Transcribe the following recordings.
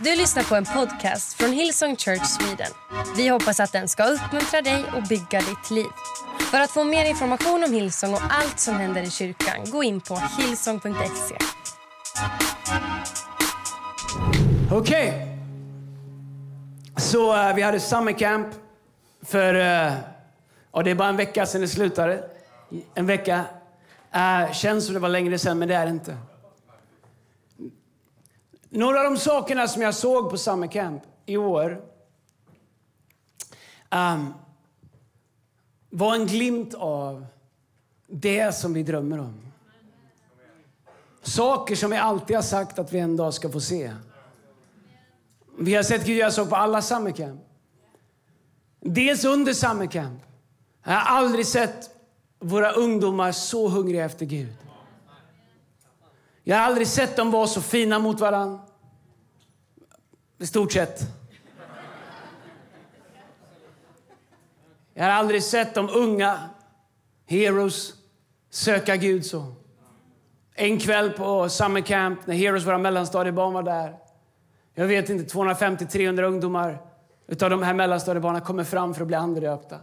Du lyssnar på en podcast från Hillsong Church Sweden. Vi hoppas att den ska uppmuntra dig och bygga ditt liv. För att få mer information om Hillsong och allt som händer i kyrkan, gå in på hillsong.se. Okej. Så vi hade Summer Camp för... det är bara en vecka sedan det slutade. En vecka. Känns som det var längre sedan, men det är det inte. Några av de sakerna som jag såg på Summer Camp i år var en glimt av det som vi drömmer om. Saker som vi alltid har sagt att vi en dag ska få se. Vi har sett Gud göra så på alla Summer Camp. Dels under Summer Camp. Jag har aldrig sett våra ungdomar så hungriga efter Gud. Jag har aldrig sett dem vara så fina mot varandra. I stort sett. Jag har aldrig sett de unga heroes söka Gud så. En kväll på Summer Camp när heroes, våra mellanstadiebarn, var där. Jag vet inte, 250-300 ungdomar utav de här mellanstadiebarnen kommer fram för att bli andedöpta.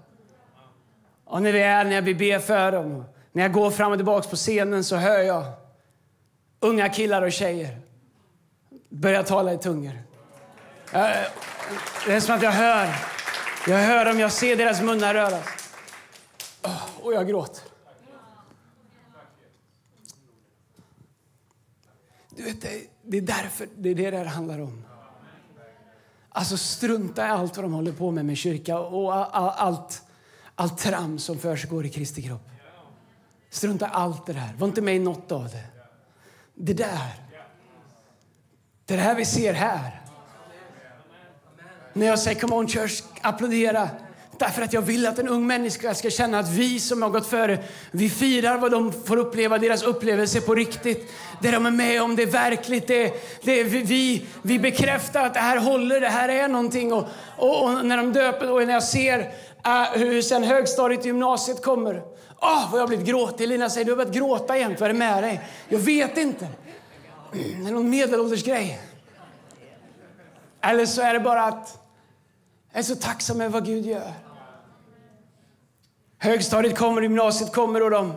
Och när jag ber för dem, när jag går fram och tillbaka på scenen, så hör jag unga killar och tjejer börjar tala i tungor. Det är som att jag hör dem, jag ser deras munnar röras. Och jag gråter. Du vet, det är därför det handlar om. Alltså strunta i allt vad de håller på med kyrka och allt tram som försiggår i Kristi kropp. Strunta allt det där. Var inte med i något av det. Det där vi ser här. När jag säger come on church, applådera. Därför att jag vill att en ung människa ska känna att vi som har gått före, vi firar vad de får uppleva, deras upplevelse på riktigt. Det de är med om, det är verkligt. Vi bekräftar att det här håller, det här är någonting. Och när de döper, och när jag ser hur sen högstadiet i gymnasiet kommer. Vad jag har blivit gråtig. Lina säger, du har börjat gråta jämt. Vad är det med dig? Jag vet inte. Det är någon medelåldersgrej. Eller så är det bara att jag är så tacksam över vad Gud gör. Högstadiet kommer, gymnasiet kommer och de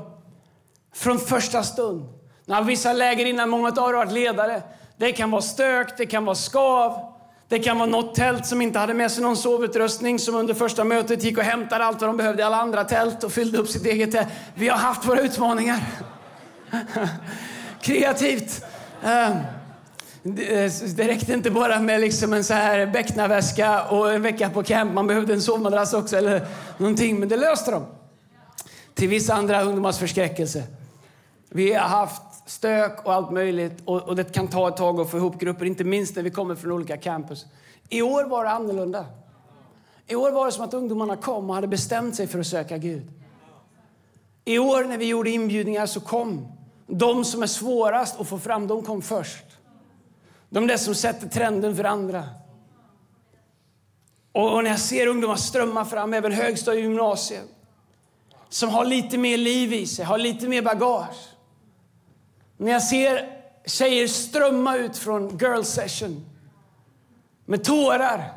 från första stund. När vissa läger innan, många av er har varit ledare. Det kan vara stök, det kan vara skav. Det kan vara något tält som inte hade med sig någon sovutrustning, som under första mötet gick och hämtade allt vad de behövde i alla andra tält och fyllde upp sitt eget tält. Vi har haft våra utmaningar. Kreativt. Det räckte inte bara med liksom en så här bäcknaväska och en vecka på camp. Man behövde en sovmadrass också eller någonting. Men det löste de. Till vissa andra ungdomars förskräckelse. Vi har haft stök och allt möjligt. Och det kan ta ett tag att få ihop grupper. Inte minst när vi kommer från olika campus. I år var det annorlunda. I år var det som att ungdomarna kom och hade bestämt sig för att söka Gud. I år när vi gjorde inbjudningar så kom de som är svårast att få fram, de kom först. De där som sätter trenden för andra. Och när jag ser ungdomar strömma fram, även högstadie och gymnasiet, som har lite mer liv i sig, har lite mer bagage. När jag ser tjejer strömma ut från girl session med tårar,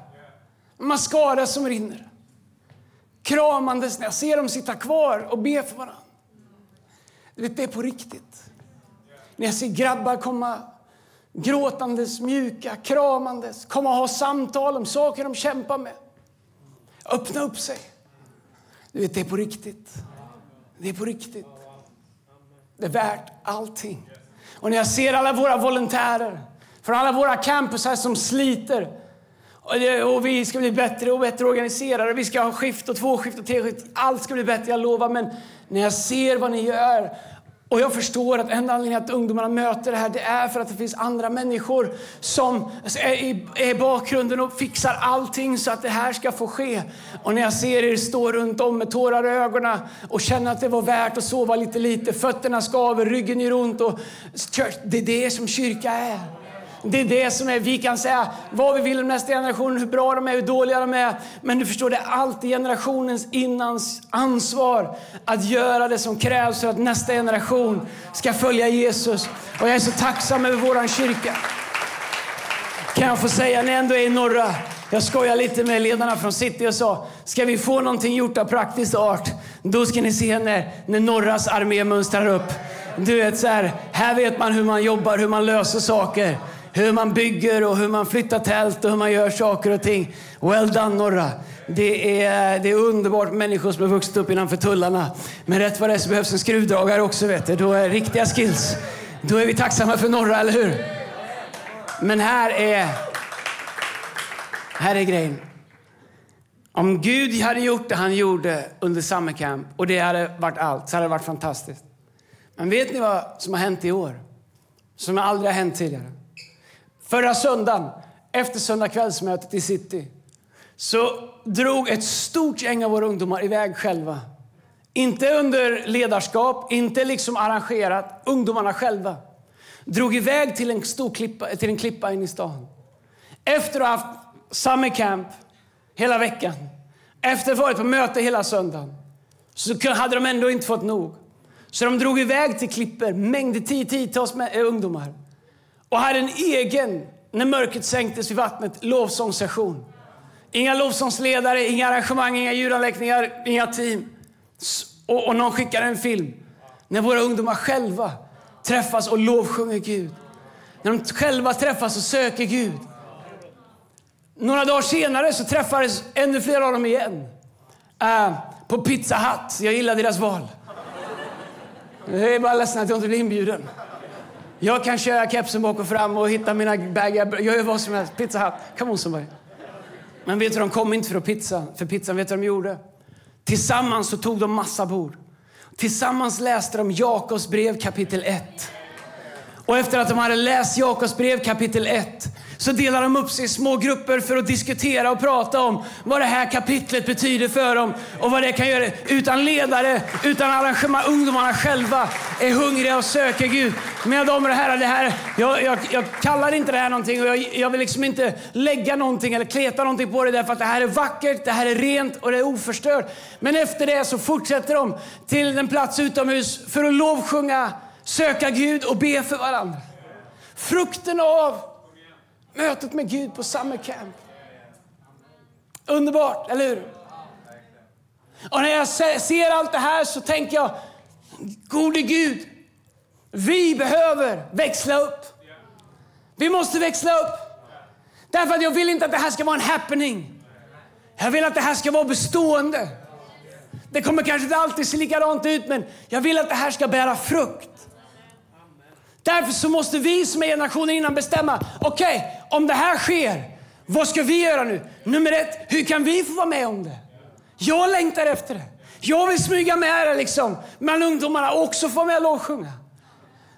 mascara som rinner, kramandes, när jag ser dem sitta kvar och be för varandra. Det är på riktigt. När jag ser grabbar komma gråtandes, mjuka, kramandes, komma och ha samtal om saker de kämpar med, öppna upp sig. Det är på riktigt. Det är på riktigt. Det är värt allting. Och när jag ser alla våra volontärer från alla våra campusar som sliter, och vi ska bli bättre och bättre organiserade, vi ska ha skift och två skift och tre skift, allt ska bli bättre, jag lovar. Men när jag ser vad ni gör, och jag förstår att enda anledningen att ungdomarna möter det här, det är för att det finns andra människor som är i bakgrunden och fixar allting så att det här ska få ske. Och när jag ser er stå runt om med tårar i ögonen och känna att det var värt att sova lite, fötterna skaver, ryggen gör ont, och det är det som kyrka är. Det är det som är, vi kan säga vad vi vill om nästa generation, hur bra de är, hur dåliga de är. Men du förstår, det är alltid generationens innans ansvar att göra det som krävs för att nästa generation ska följa Jesus. Och jag är så tacksam över våran kyrka. kan jag få säga när jag ändå är i norra. Jag skojar lite med ledarna från City och sa, ska vi få någonting gjort av praktisk art, då ska ni se när norras armé mönstrar upp. Du vet så här, här vet man hur man jobbar, hur man löser saker, hur man bygger och hur man flyttar tält och hur man gör saker och ting. Well done norra. Det är underbart människor som har vuxit upp innanför tullarna. Men rätt vad det så behövs en skruvdragare också, vet du. Då är riktiga skills. Då är vi tacksamma för norra, eller hur? Men här är grejen. Om Gud hade gjort det han gjorde under Summer Camp och det hade varit allt, så hade det varit fantastiskt. Men vet ni vad som har hänt i år? Som aldrig har hänt tidigare. Förra söndagen, efter söndagkvällsmötet i City, så drog ett stort gäng av våra ungdomar iväg själva. Inte under ledarskap, inte liksom arrangerat. Ungdomarna själva drog iväg till en stor klippa, till en klippa in i stan. Efter att ha haft summer camp hela veckan, efter att ha varit på möte hela söndagen, så hade de ändå inte fått nog. Så de drog iväg till klippor, mängder, tiotals ungdomar. Och hade en egen, när mörkret sänktes vid vattnet, lovsångssession. Inga lovsångsledare, inga arrangemang, inga ljudanläggningar, inga team. Och någon skickade en film. När våra ungdomar själva träffas och lovsjunger Gud. När de själva träffas och söker Gud. Några dagar senare så träffades ännu fler av dem igen. På Pizza Hut. Jag gillar deras val. Jag är bara ledsen att jag inte blir inbjuden. Jag kan köra kepsen bak och fram och hitta mina bagar. Jag gör vad som helst. Pizza Hut. Come on somebody. Men vet du, de kom inte för pizzan, vet du vad de gjorde? Tillsammans så tog de massa bord. Tillsammans läste de Jakobs brev kapitel 1. Och efter att de hade läst Jakobs brev kapitel 1 så delade de upp sig i små grupper för att diskutera och prata om vad det här kapitlet betyder för dem och vad det kan göra utan ledare, utan arrangemang. Ungdomarna själva är hungriga och söker Gud. Med de här, jag kallar inte det här någonting och jag vill liksom inte lägga någonting eller kleta någonting på det, därför att det här är vackert, det här är rent och det är oförstört. Men efter det så fortsätter de till en plats utomhus för att lovsjunga, söka Gud och be för varandra. Frukten av mötet med Gud på Summer Camp. Underbart, eller hur? Och när jag ser allt det här så tänker jag, gode Gud, vi behöver växla upp. Vi måste växla upp. Därför att jag vill inte att det här ska vara en happening. Jag vill att det här ska vara bestående. Det kommer kanske inte alltid se likadant ut, men jag vill att det här ska bära frukt. Därför så måste vi som är generationen innan bestämma, okej, om det här sker, vad ska vi göra nu? Nummer 1, hur kan vi få vara med om det? Jag längtar efter det. Jag vill smyga med det liksom. Men ungdomarna också får med och sjunga.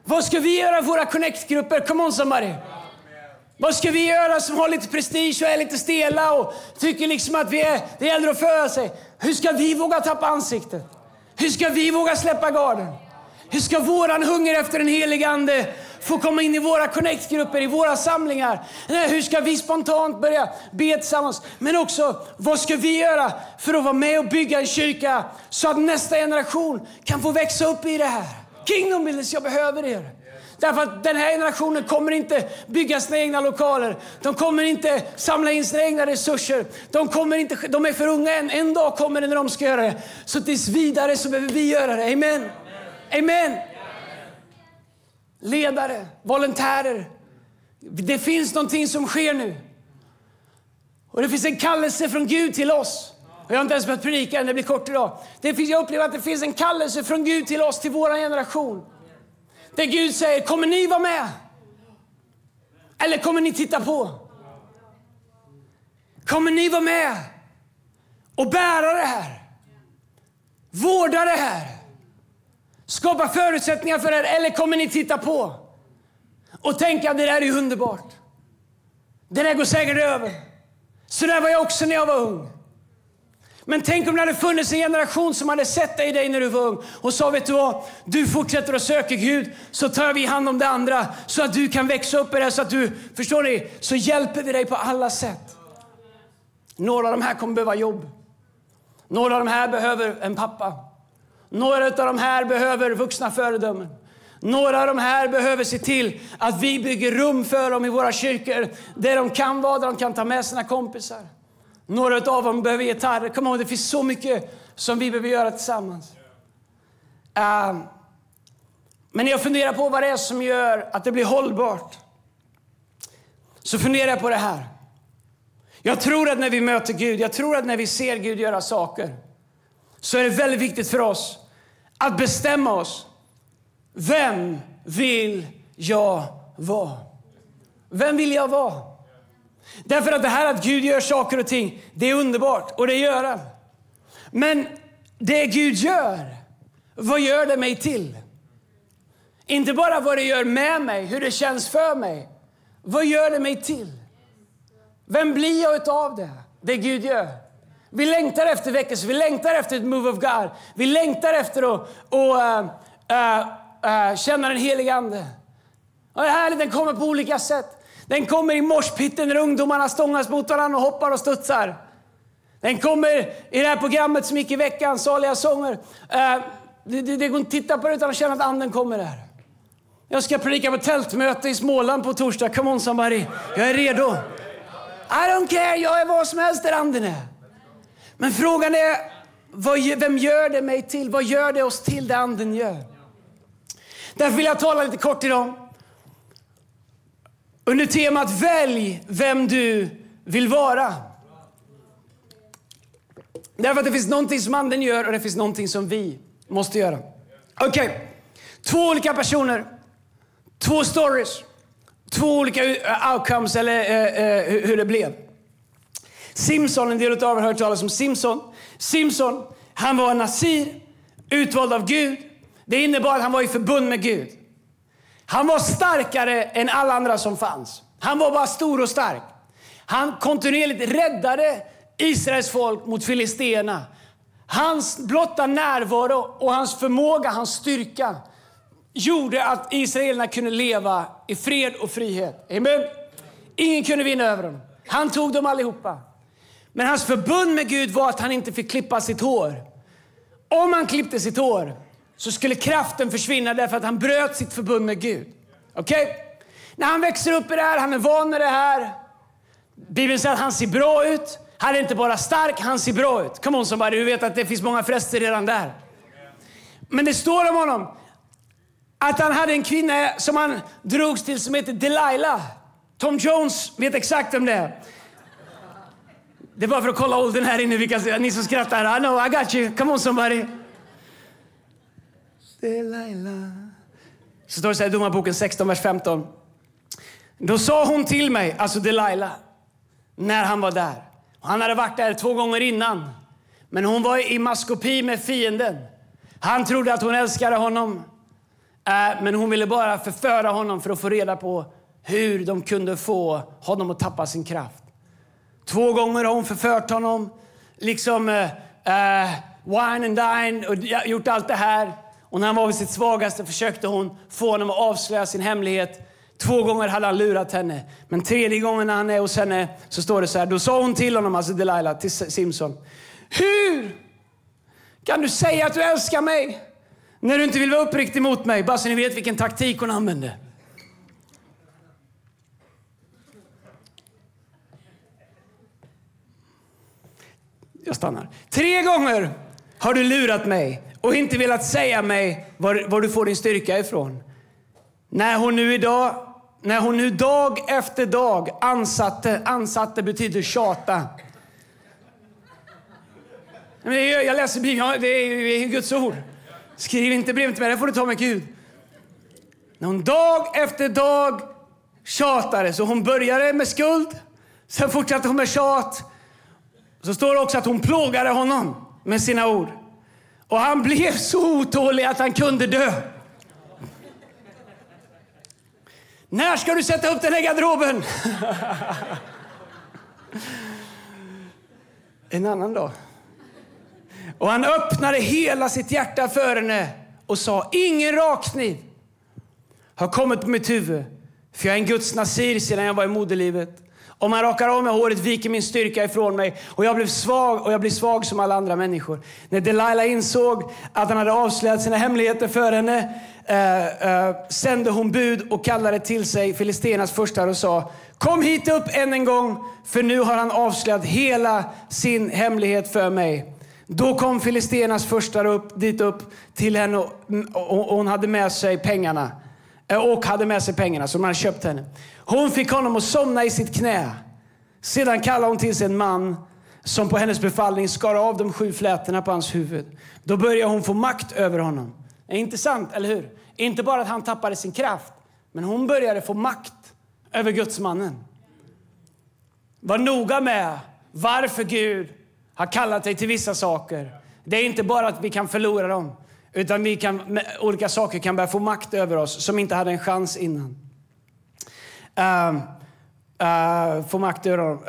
Vad ska vi göra i våra connect-grupper? Come on somebody. Vad ska vi göra som har lite prestige och är lite stela och tycker liksom att det gäller att föra sig? Hur ska vi våga tappa ansiktet? Hur ska vi våga släppa garden? Hur ska våran hunger efter den helige ande få komma in i våra connect-grupper, i våra samlingar? Hur ska vi spontant börja be tillsammans? Men också, vad ska vi göra för att vara med och bygga en kyrka så att nästa generation kan få växa upp i det här? Kingdom builders, jag behöver er. Därför att den här generationen kommer inte bygga sina egna lokaler. De kommer inte samla in sina egna resurser. De är för unga än. En dag kommer det när de ska göra det. Så tills vidare så behöver vi göra det. Amen. Amen. Ledare, volontärer. Det finns någonting som sker nu. Och det finns en kallelse från Gud till oss. Och jag har inte ens börjat predika än, det blir kort idag. Jag upplever att det finns en kallelse från Gud till oss, till vår generation. Där Gud säger, kommer ni vara med? Eller kommer ni titta på? Kommer ni vara med? Och bära det här? Vårda det här? Skapa förutsättningar för det här? Eller kommer ni titta på? Och tänka, det där är ju underbart. Det där går säkert över. Så där var jag också när jag var ung. Men tänk om det hade funnits en generation som hade sett dig i dig när du var ung och sa, vet du vad, du fortsätter att söka Gud, så tar vi hand om det andra så att du kan växa upp i det, så att du, förstår ni, så hjälper vi dig på alla sätt. Några av de här kommer behöva jobb. Några av de här behöver en pappa. Några av de här behöver vuxna föredömen. Några av de här behöver se till att vi bygger rum för dem i våra kyrkor. Där de kan vara, där de kan ta med sina kompisar. Några av dem behöver gitarrer. Kom ihåg, det finns så mycket som vi behöver göra tillsammans. Men när jag funderar på vad det är som gör att det blir hållbart, så funderar jag på det här. Jag tror att när vi möter Gud, jag tror att när vi ser Gud göra saker, så är det väldigt viktigt för oss att bestämma oss. Vem vill jag vara? Vem vill jag vara? Därför att det här att Gud gör saker och ting, det är underbart och det gör han. Men det Gud gör, vad gör det mig till? Inte bara vad det gör med mig, hur det känns för mig. Vad gör det mig till? Vem blir jag utav det? Det Gud gör. Vi längtar efter väckelse, vi längtar efter ett move of God. Vi längtar efter att känna den helige ande. Och det här, den kommer på olika sätt. Den kommer i morspitten när ungdomarna stångas mot varandra och hoppar och studsar. Den kommer i det här programmet som gick i veckan, saliga sånger. Det går inte att titta på det utan att känna att anden kommer där. Jag ska predika på tältmöte i Småland på torsdag. Come on somebody, jag är redo. I don't care, jag är vad som helst där anden är. Men frågan är, vem gör det mig till? Vad gör det oss till det anden gör? Därför vill jag tala lite kort idag. Under temat välj vem du vill vara. Därför att det finns någonting som anden gör och det finns någonting som vi måste göra. Okej. Två olika personer. Två stories. Två olika outcomes eller hur det blev. Simson, en del av er har hört talas om Simson. Simson, han var en nazir, utvald av Gud. Det innebar att han var i förbund med Gud. Han var starkare än alla andra som fanns. Han var bara stor och stark. Han kontinuerligt räddade Israels folk mot filisterna. Hans blotta närvaro och hans förmåga, hans styrka gjorde att israelerna kunde leva i fred och frihet. Amen. Ingen kunde vinna över dem. Han tog dem allihopa. Men hans förbund med Gud var att han inte fick klippa sitt hår. Om han klippte sitt hår så skulle kraften försvinna därför att han bröt sitt förbund med Gud. Okej? När han växer upp i det här, han är van med det här. Bibeln säger att han ser bra ut. Han är inte bara stark, han ser bra ut. Come on somebody, du vet att det finns många fräster redan där. Men det står om honom att han hade en kvinna som han drogs till som heter Delilah. Tom Jones vet exakt om det är. Det är bara för att kolla åldern här inne. Ni som skrattar, I know, I got you. Come on somebody. Delilah. Så står det så här i Doma boken 16, vers 15. Då sa hon till mig, alltså Delilah, när han var där. Han hade varit där 2 gånger innan. Men hon var i maskopi med fienden. Han trodde att hon älskade honom. Men hon ville bara förföra honom för att få reda på hur de kunde få honom att tappa sin kraft. 2 gånger har hon förfört honom. Liksom wine and dine och gjort allt det här. Och när han var vid sitt svagaste försökte hon få honom att avslöja sin hemlighet. 2 gånger hade han lurat henne. Men 3:e gången när han är hos henne så står det så här. Då sa hon till honom, alltså Delilah, till Simson. Hur kan du säga att du älskar mig när du inte vill vara uppriktig mot mig? Bara så ni vet vilken taktik hon använde. Jag stannar. 3 gånger har du lurat mig och inte velat säga mig var du får din styrka ifrån. När hon nu dag efter dag ansatte betyder tjata. Jag läser Bibeln, det är Guds ord. Skriv inte brev till mig, det får du ta med Gud. När hon dag efter dag tjatade, så hon började med skuld, sen fortsatte hon med tjat. Så står det också att hon plågade honom med sina ord. Och han blev så otålig att han kunde dö. När ska du sätta upp den här garderoben? En annan dag. Och han öppnade hela sitt hjärta för henne och sa, ingen rakkniv har kommit på mitt huvud. För jag är en Guds nazir sedan jag var i moderlivet. Om han rakar av mig håret viker min styrka ifrån mig. Och jag blev svag och jag blir svag som alla andra människor. När Delilah insåg att han hade avslöjat sina hemligheter för henne sände hon bud och kallade till sig Filisternas första och sa: kom hit upp än en gång, för nu har han avslöjat hela sin hemlighet för mig. Då kom Filisternas första upp dit upp till henne och hon hade med sig pengarna. Och hade med sig pengarna som han köpt henne. Hon fick honom att somna i sitt knä. Sedan kallade hon till sig en man som på hennes befallning skar av de 7 flätorna på hans huvud. Då började hon få makt över honom. Det är intressant, eller hur? Inte bara att han tappade sin kraft, men hon började få makt över Guds mannen. Var noga med varför Gud har kallat dig till vissa saker. Det är inte bara att vi kan förlora dem, utan vi kan, olika saker kan börja få makt över oss som inte hade en chans innan. Få makt över dem.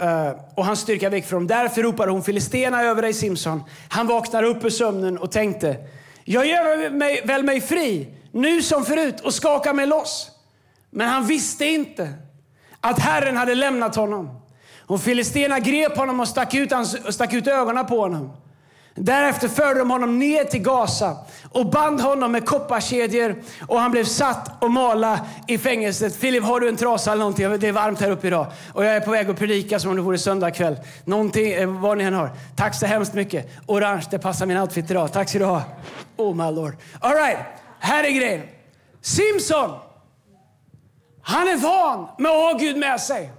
Och hans styrka väck från. Därför ropade hon: Filisterna över dig, Simson. Han vaknade upp ur sömnen och tänkte: jag gör mig, väl mig fri, nu som förut, och skakar mig loss. Men han visste inte att Herren hade lämnat honom. Och Filisterna grep honom och stack ut ögonen på honom. Därefter förde de honom ner till Gaza och band honom med kopparkedjor, och han blev satt och mala i fängelset. Filip, har du en trasa eller någonting? Det är varmt här uppe idag och jag är på väg att predika som om det vore söndag kväll. Någonting, vad ni än har. Tack så hemskt mycket. Orange, det passar min outfit idag. Tack så du ha. Oh my lord. All right, här är grejen. Simson, han är van med att ha Gud med sig.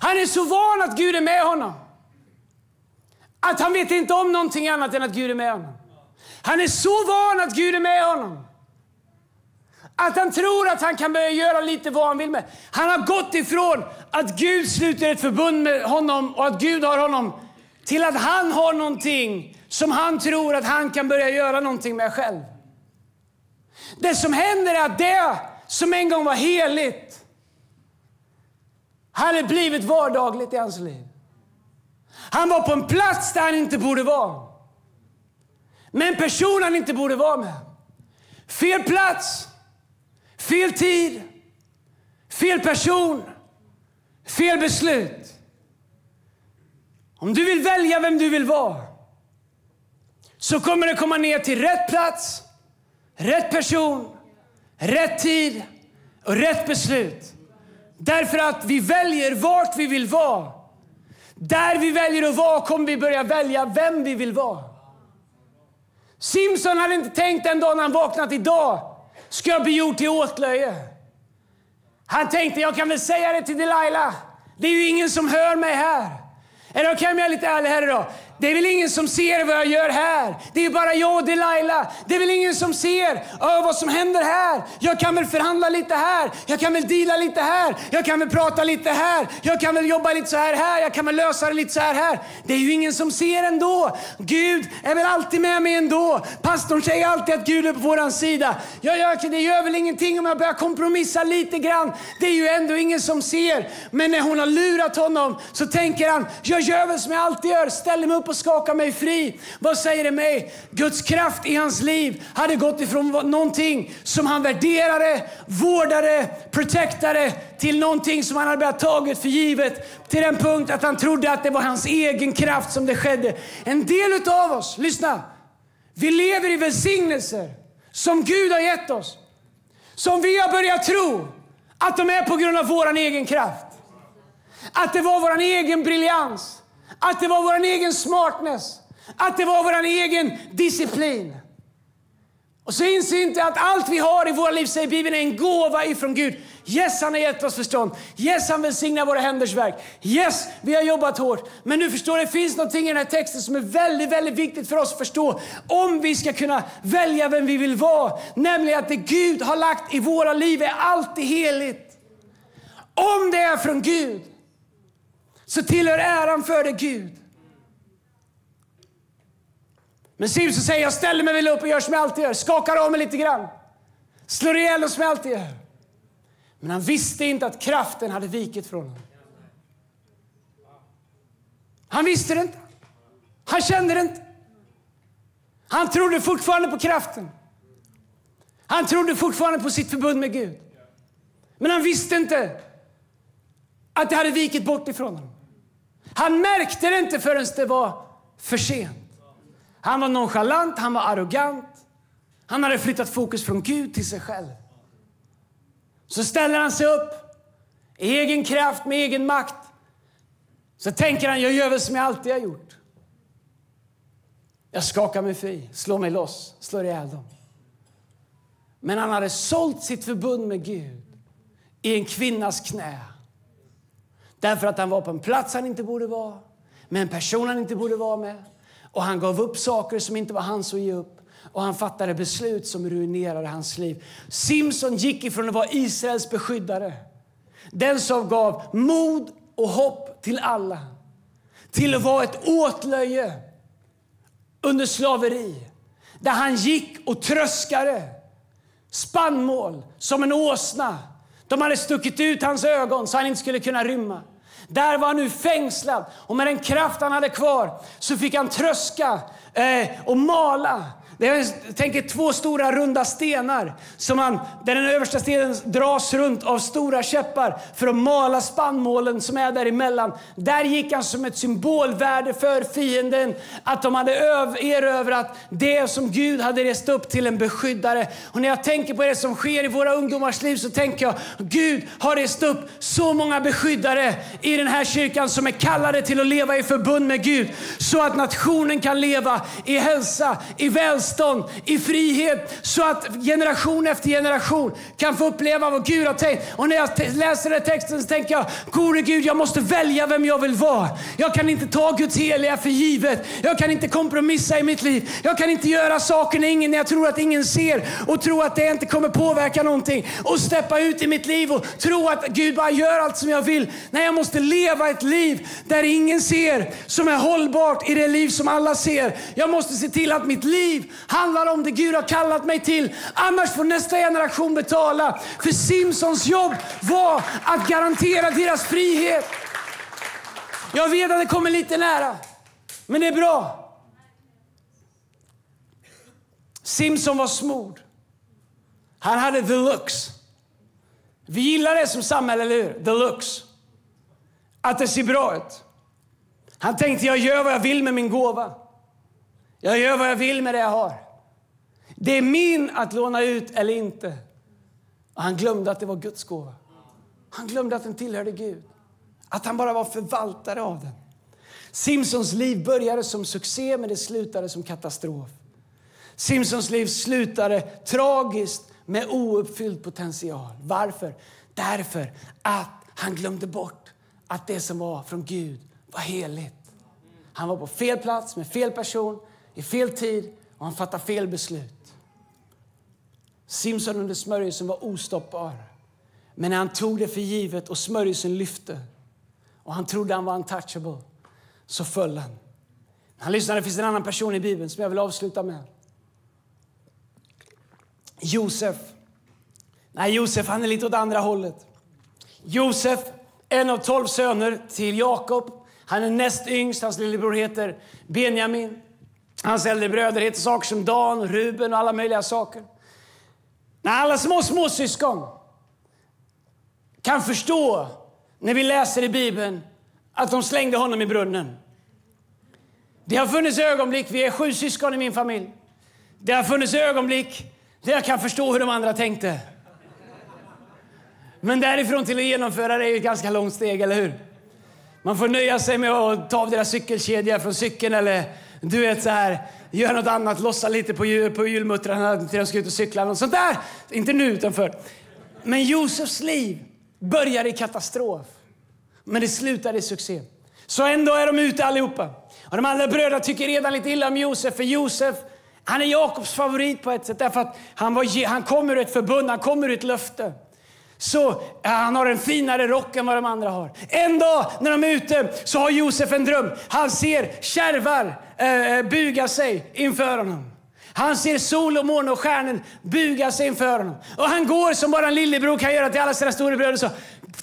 Han är så van att Gud är med honom att han vet inte om någonting annat än att Gud är med honom. Han är så van att Gud är med honom att han tror att han kan börja göra lite vad han vill med. Han har gått ifrån att Gud sluter ett förbund med honom och att Gud har honom, till att han har någonting som han tror att han kan börja göra någonting med själv. Det som händer är att det som en gång var heligt hade blivit vardagligt i hans liv. Han var på en plats där han inte borde vara. Med en person han inte borde vara med. Fel plats. Fel tid. Fel person. Fel beslut. Om du vill välja vem du vill vara, så kommer du komma ner till rätt plats. Rätt person. Rätt tid. Och rätt beslut. Därför att vi väljer vart vi vill vara. Där vi väljer att vara kommer vi börja välja vem vi vill vara. Simson hade inte tänkt en dag när han vaknat: idag ska jag bli gjort till åtlöje. Han tänkte: jag kan väl säga det till Delilah. Det är ju ingen som hör mig här. Eller kan jag lite ärlig här idag? Det är väl ingen som ser vad jag gör här. Det är bara jag och Delilah. Det är väl ingen som ser vad som händer här. Jag kan väl förhandla lite här. Jag kan väl deala lite här. Jag kan väl prata lite här. Jag kan väl jobba lite så här. Jag kan väl lösa det lite så här. Det är ju ingen som ser ändå. Gud är väl alltid med mig ändå. Pastorn säger alltid att Gud är på våran sida. Det gör väl ingenting om jag börjar kompromissa lite grann. Det är ju ändå ingen som ser. Men när hon har lurat honom så tänker han: jag gör väl som jag alltid gör. Ställer mig upp och skaka mig fri. Vad säger det mig? Guds kraft i hans liv hade gått ifrån någonting som han värderade, vårdade, protectade, till någonting som han hade börjat tagit för givet, till den punkt att han trodde att det var hans egen kraft som det skedde. En del av oss, lyssna, vi lever i välsignelser som Gud har gett oss, som vi har börjat tro att de är på grund av våran egen kraft, att det var våran egen briljans, att det var vår egen smartness, att det var vår egen disciplin. Och så inser inte att allt vi har i våra liv, säger Bibeln, är en gåva ifrån Gud. Yes, han har gett oss förstånd. Yes, han välsignar våra händers verk. Yes, vi har jobbat hårt. Men nu förstår det finns någonting i den här texten som är väldigt, väldigt viktigt för oss att förstå. Om vi ska kunna välja vem vi vill vara. Nämligen att det Gud har lagt i våra liv är alltid heligt. Om det är från Gud, så tillhör äran för det Gud. Men Simson säger: jag ställer mig väl upp och gör som jag alltid gör. Skakar av mig lite grann. Slår ihjäl och som jag alltid gör. Men han visste inte att kraften hade vikit från honom. Han visste det inte. Han kände det inte. Han trodde fortfarande på kraften. Han trodde fortfarande på sitt förbund med Gud. Men han visste inte att det hade vikit bort ifrån honom. Han märkte det inte förrän det var för sent. Han var nonchalant, han var arrogant. Han hade flyttat fokus från Gud till sig själv. Så ställer han sig upp i egen kraft, med egen makt. Så tänker han, jag gör väl som jag alltid har gjort. Jag skakar mig fri, slår mig loss, slår ihjäl dem. Men han hade sålt sitt förbund med Gud i en kvinnas knä. Därför att han var på en plats han inte borde vara, med en person han inte borde vara med. Och han gav upp saker som inte var hans att ge upp. Och han fattade beslut som ruinerade hans liv. Simson gick ifrån att vara Israels beskyddare. Den som gav mod och hopp till alla. Till att vara ett åtlöje under slaveri. Där han gick och tröskade spannmål som en åsna. De hade stuckit ut hans ögon så han inte skulle kunna rymma. Där var han nu fängslad. Och med den kraft han hade kvar så fick han tröska och mala. Jag tänker två stora runda stenar som där den översta stenen dras runt av stora käppar för att mala spannmålen som är däremellan. Där gick han som ett symbolvärde för fienden att de hade erövrat det som Gud hade rest upp till en beskyddare. Och när jag tänker på det som sker i våra ungdomars liv så tänker jag, Gud har rest upp så många beskyddare i den här kyrkan som är kallade till att leva i förbund med Gud så att nationen kan leva i hälsa, i välstånd, i frihet, så att generation efter generation kan få uppleva vad Gud har tänkt. Och när jag läser den texten så tänker jag, gode Gud, jag måste välja vem jag vill vara. Jag kan inte ta Guds heliga för givet. Jag kan inte kompromissa i mitt liv. Jag kan inte göra saker när jag tror att ingen ser och tro att det inte kommer påverka någonting och steppa ut i mitt liv och tro att Gud bara gör allt som jag vill. Nej, jag måste leva ett liv där ingen ser, som är hållbart i det liv som alla ser. Jag måste se till att mitt liv handlar om det Gud har kallat mig till. Annars får nästa generation betala. För Simsons jobb var att garantera deras frihet. Jag vet att det kommer lite nära, men det är bra. Simson var smord. Han hade the looks. Vi gillar det som samhälle, eller hur? The looks. Att det ser bra ut. Han tänkte, jag gör vad jag vill med min gåva. Jag gör vad jag vill med det jag har. Det är min att låna ut eller inte. Och han glömde att det var Guds gåva. Han glömde att den tillhörde Gud. Att han bara var förvaltare av den. Simsons liv började som succé, men det slutade som katastrof. Simsons liv slutade tragiskt med ouppfylld potential. Varför? Därför att han glömde bort att det som var från Gud var heligt. Han var på fel plats med fel person, i fel tid, och han fattar fel beslut. Simson under smörjelsen var ostoppbar. Men när han tog det för givet och smörjelsen lyfte och han trodde han var untouchable, så föll han. När han lyssnade, det finns en annan person i Bibeln som jag vill avsluta med. Josef. Nej, Josef, han är lite åt andra hållet. Josef, en av 12 söner till Jakob. Han är näst yngst, hans lillebror heter Benjamin. Hans äldre bröder heter saker som Dan, Ruben och alla möjliga saker. När alla små syskon kan förstå när vi läser i Bibeln att de slängde honom i brunnen. Det har funnits ögonblick, vi är 7 syskon i min familj. Det har funnits ögonblick där jag kan förstå hur de andra tänkte. Men därifrån till att genomföra det är ju ett ganska långt steg, eller hur? Man får nöja sig med att ta av deras cykelkedja från cykeln, eller du vet så här, gör något annat, lossa lite på julmuttrarna till de ska ut och cykla och sånt där. Inte nu utanför. Men Josefs liv började i katastrof, men det slutade i succé. Så ändå är de ute allihopa. Och de andra bröderna tycker redan lite illa om Josef, för Josef, han är Jakobs favorit på ett sätt, därför att han kommer ur ett förbund, han kommer ur ett löfte. Så han har en finare rock än vad de andra har. En dag när de är ute så har Josef en dröm. Han ser kärvar buga sig inför honom. Han ser sol och måne och stjärnor buga sig inför honom. Och han går som bara en lillebror kan göra till alla sina storebröder. Så,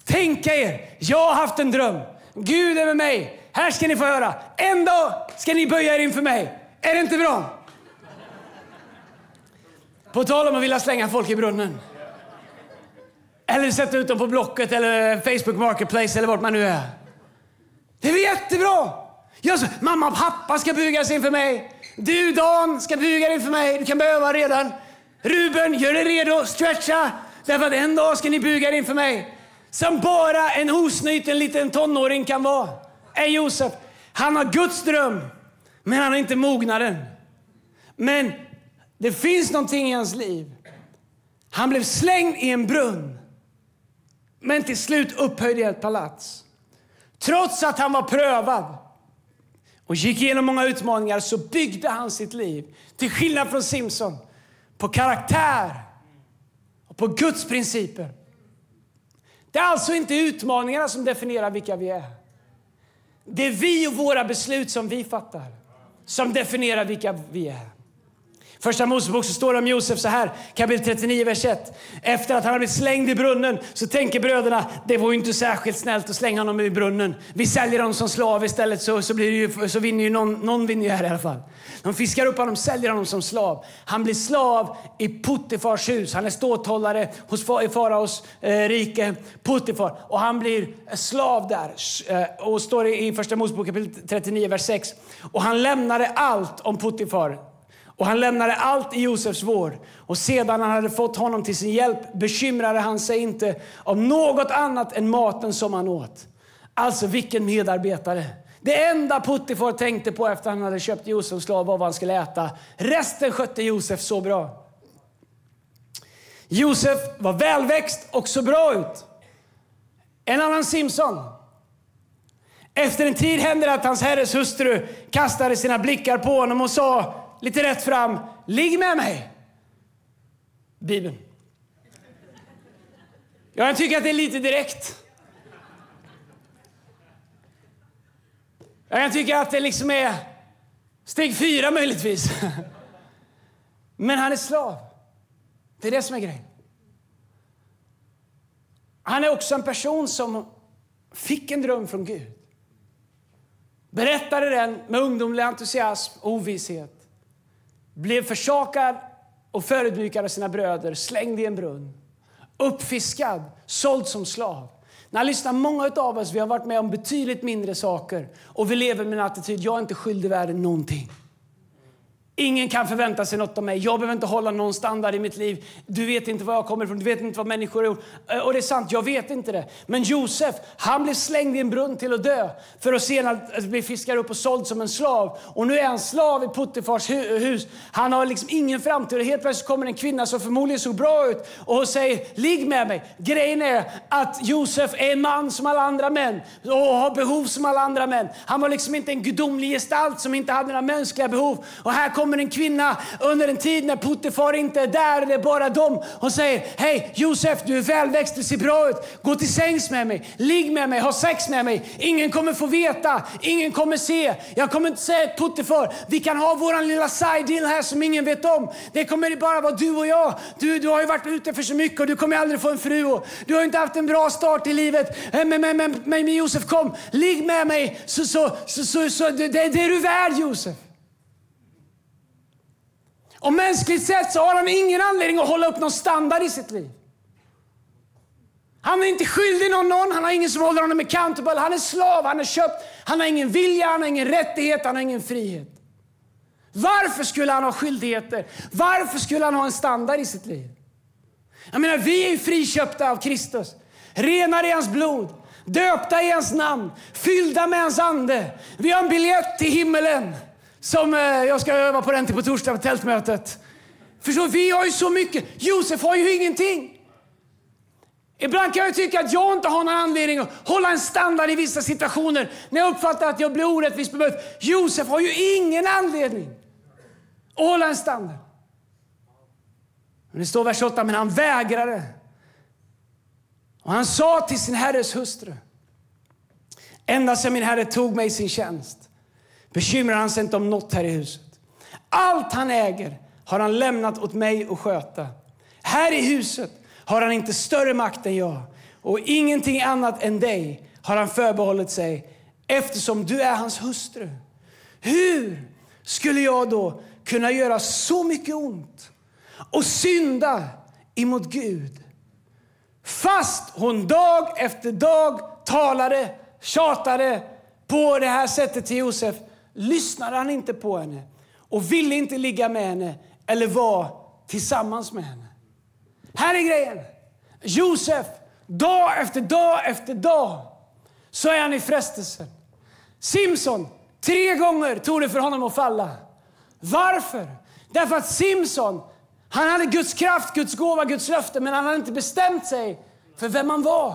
tänk er, jag har haft en dröm. Gud är med mig. Här ska ni få höra. En dag ska ni böja er inför mig. Är det inte bra? På tal om att vilja slänga folk i brunnen. Eller sätta ut dem på Blocket eller Facebook Marketplace eller vart man nu är. Det är jättebra. Mamma och pappa ska bugas inför mig. Du, Dan, ska buga dig inför mig. Du kan behöva redan. Ruben, gör dig redo. Stretcha. Därför att en dag ska ni buga dig inför mig. Som bara en osnyt, en liten tonåring kan vara. Är Josef. Han har Guds dröm. Men han har inte mognaden. Men det finns någonting i hans liv. Han blev slängd i en brunn. Men till slut upphöjd i ett palats. Trots att han var prövad och gick igenom många utmaningar så byggde han sitt liv, till skillnad från Simson, på karaktär och på Guds principer. Det är alltså inte utmaningarna som definierar vilka vi är. Det är vi och våra beslut som vi fattar som definierar vilka vi är. Första mosebok så står det om Josef så här, kapitel 39, vers 1. Efter att han har blivit slängd i brunnen så tänker bröderna, det var ju inte särskilt snällt att slänga honom i brunnen. Vi säljer dem som slav istället så vinner ju någon vinner ju här i alla fall. De fiskar upp honom, säljer honom som slav. Han blir slav i Potifars hus. Han är ståthållare i Faraos rike Potifar. Och han blir slav där. Och står i första mosebok kapitel 39, vers 6. Och han lämnade allt om Potifar. Och han lämnade allt i Josefs vård. Och sedan han hade fått honom till sin hjälp bekymrade han sig inte om något annat än maten som han åt. Alltså vilken medarbetare. Det enda Potifar tänkte på efter han hade köpt Josefs slav var vad han skulle äta. Resten skötte Josef så bra. Josef var välväxt och så bra ut. En annan Simson. Efter en tid hände det att hans herres hustru kastade sina blickar på honom och sa lite rätt fram, ligg med mig. Bibeln. Jag tycker att det är lite direkt. Jag tycker att det liksom är steg 4 möjligtvis. Men han är slav. Det är det som är grejen. Han är också en person som fick en dröm från Gud. Berättade den med ungdomlig entusiasm och ovisshet. Blev försakad och förödmjukad av sina bröder. Slängd i en brunn. Uppfiskad. Såld som slav. När jag lyssnar, många av oss, vi har varit med om betydligt mindre saker. Och vi lever med en attityd. Jag är inte skyldig världen någonting. Ingen kan förvänta sig något av mig. Jag behöver inte hålla någon standard i mitt liv. Du vet inte var jag kommer ifrån. Du vet inte vad människor har gjort. Och det är sant, jag vet inte det. Men Josef, han blev slängd i en brunn till att dö. För att senare bli fiskad upp och såld som en slav. Och nu är han slav i Potifars hus. Han har liksom ingen framtid. Och helt plötsligt kommer en kvinna som förmodligen såg bra ut. Och säger, ligg med mig. Grejen är att Josef är en man som alla andra män. Och har behov som alla andra män. Han var liksom inte en gudomlig gestalt som inte hade några mänskliga behov. Och här kommer en kvinna under en tid när Potifar inte är där, det är bara dem. Hon säger, hej Josef, du är välväxt, du ser bra ut. Gå till sängs med mig, ligg med mig, ha sex med mig. Ingen kommer få veta, ingen kommer se. Jag kommer inte säga ett Potifar. Vi kan ha våran lilla side deal här som ingen vet om. Det kommer bara vara du och jag. Du har ju varit ute för så mycket och du kommer aldrig få en fru. Och du har ju inte haft en bra start i livet. Men Josef, kom, ligg med mig. Det är du värd, Josef. Och mänskligt sett så har han ingen anledning att hålla upp någon standard i sitt liv. Han är inte skyldig någon. Han har ingen som håller honom accountable. Han är slav, han är köpt. Han har ingen vilja, han har ingen rättighet, han har ingen frihet. Varför skulle han ha skyldigheter? Varför skulle han ha en standard i sitt liv? Jag menar, vi är ju friköpta av Kristus. Renade i hans blod. Döpta i hans namn. Fyllda med hans ande. Vi har en biljett till himmelen. Som jag ska öva på den till på torsdag på tältmötet. Förstår, vi har ju så mycket. Josef har ju ingenting. Ibland kan jag tycka att jag inte har någon anledning att hålla en standard i vissa situationer. När jag uppfattar att jag blir orättvist bemött. Josef har ju ingen anledning att hålla en standard. Men det står vers 8, men han vägrade. Och han sa till sin herres hustru. Ända sedan min herre tog mig i sin tjänst. Bekymrar han sig inte om något här i huset. Allt han äger har han lämnat åt mig att sköta. Här i huset har han inte större makt än jag. Och ingenting annat än dig har han förbehållit sig. Eftersom du är hans hustru. Hur skulle jag då kunna göra så mycket ont? Och synda emot Gud. Fast hon dag efter dag talade, tjatade på det här sättet till Josef, lyssnade han inte på henne och ville inte ligga med henne eller vara tillsammans med henne. Här är grejen. Josef, dag efter dag efter dag, så är han i frestelsen. Simson, 3 gånger tog det för honom att falla. Varför? Därför att Simson, han hade Guds kraft, Guds gåva, Guds löfte, men han hade inte bestämt sig för vem han var.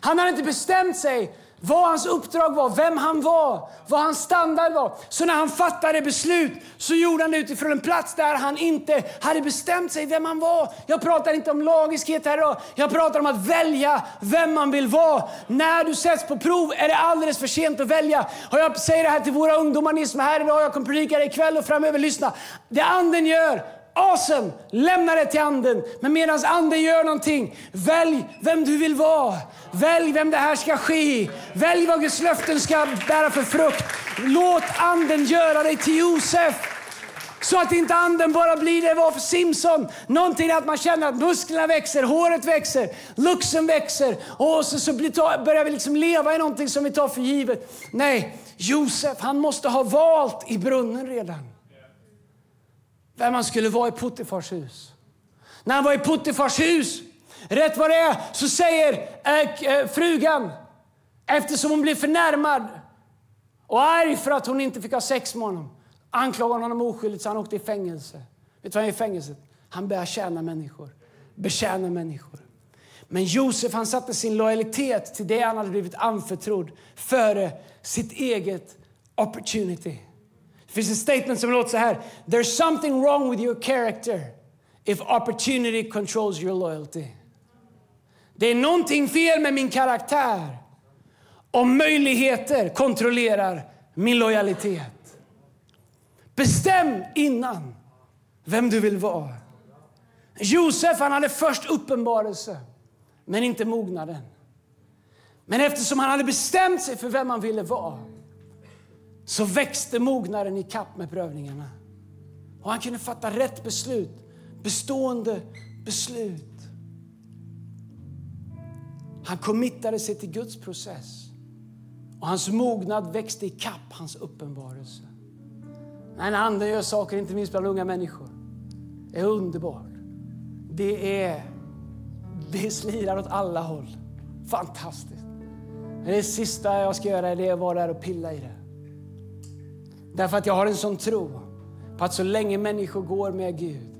Han hade inte bestämt sig vad hans uppdrag var, vem han var, vad hans standard var. Så när han fattade beslut så gjorde han det utifrån en plats där han inte hade bestämt sig vem han var. Jag pratar inte om lagiskhet här idag. Jag pratar om att välja vem man vill vara. När du sätts på prov är det alldeles för sent att välja. Och jag säger det här till våra ungdomar, ni som är här idag. Jag kommer predika det ikväll och framöver, lyssna. Det anden gör, asen lämnar det till anden. Men medan anden gör någonting, välj vem du vill vara. Välj vem det här ska ske. Välj vad Guds löften ska bära för frukt. Låt anden göra dig till Josef. Så att inte anden bara blir det var för Simson. Någonting att man känner att musklerna växer, håret växer, luxen växer. Och så börjar vi liksom leva i någonting som vi tar för givet. Nej, Josef, han måste ha valt i brunnen redan vem man skulle vara i Potifars hus. När han var i Potifars hus, rätt vad det är, så säger frugan, eftersom hon blev förnärmad och arg för att hon inte fick ha sex med honom, anklagar honom oskyldigt så han åkte i fängelse. Vet du vad han är i fängelset? Han börjar tjäna människor. Betjäna människor. Men Josef, han satte sin lojalitet till det han hade blivit anförtrodd före sitt eget opportunity. Det finns ett statement som låter så här. There's something wrong with your character if opportunity controls your loyalty. Det är någonting fel med min karaktär om möjligheter kontrollerar min lojalitet. Bestäm innan vem du vill vara. Josef, han hade först uppenbarelse men inte mognaden. Men eftersom han hade bestämt sig för vem han ville vara, så växte mognaren i kapp med prövningarna. Och han kunde fatta rätt beslut. Bestående beslut. Han committade sig till Guds process. Och hans mognad växte i kapp hans uppenbarelse. Men anden gör saker, inte minst bland unga människor. Det är underbart. Det slirar åt alla håll. Fantastiskt. Men det sista jag ska göra är det att vara där och pilla i det. Därför att jag har en sån tro på att så länge människor går med Gud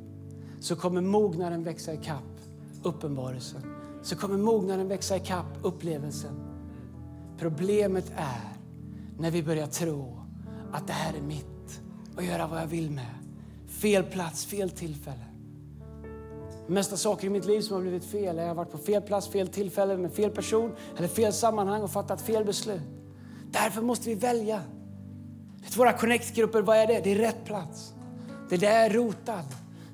så kommer mognaden växa i kapp uppenbarelsen. Så kommer mognaden växa i kapp upplevelsen. Problemet är när vi börjar tro att det här är mitt och göra vad jag vill med. Fel plats, fel tillfälle. De mesta saker i mitt liv som har blivit fel är jag har varit på fel plats, fel tillfälle med fel person eller fel sammanhang och fattat fel beslut. Därför måste vi välja. Våra connect-grupper, vad är det? Det är rätt plats. Det är där jag är rotad.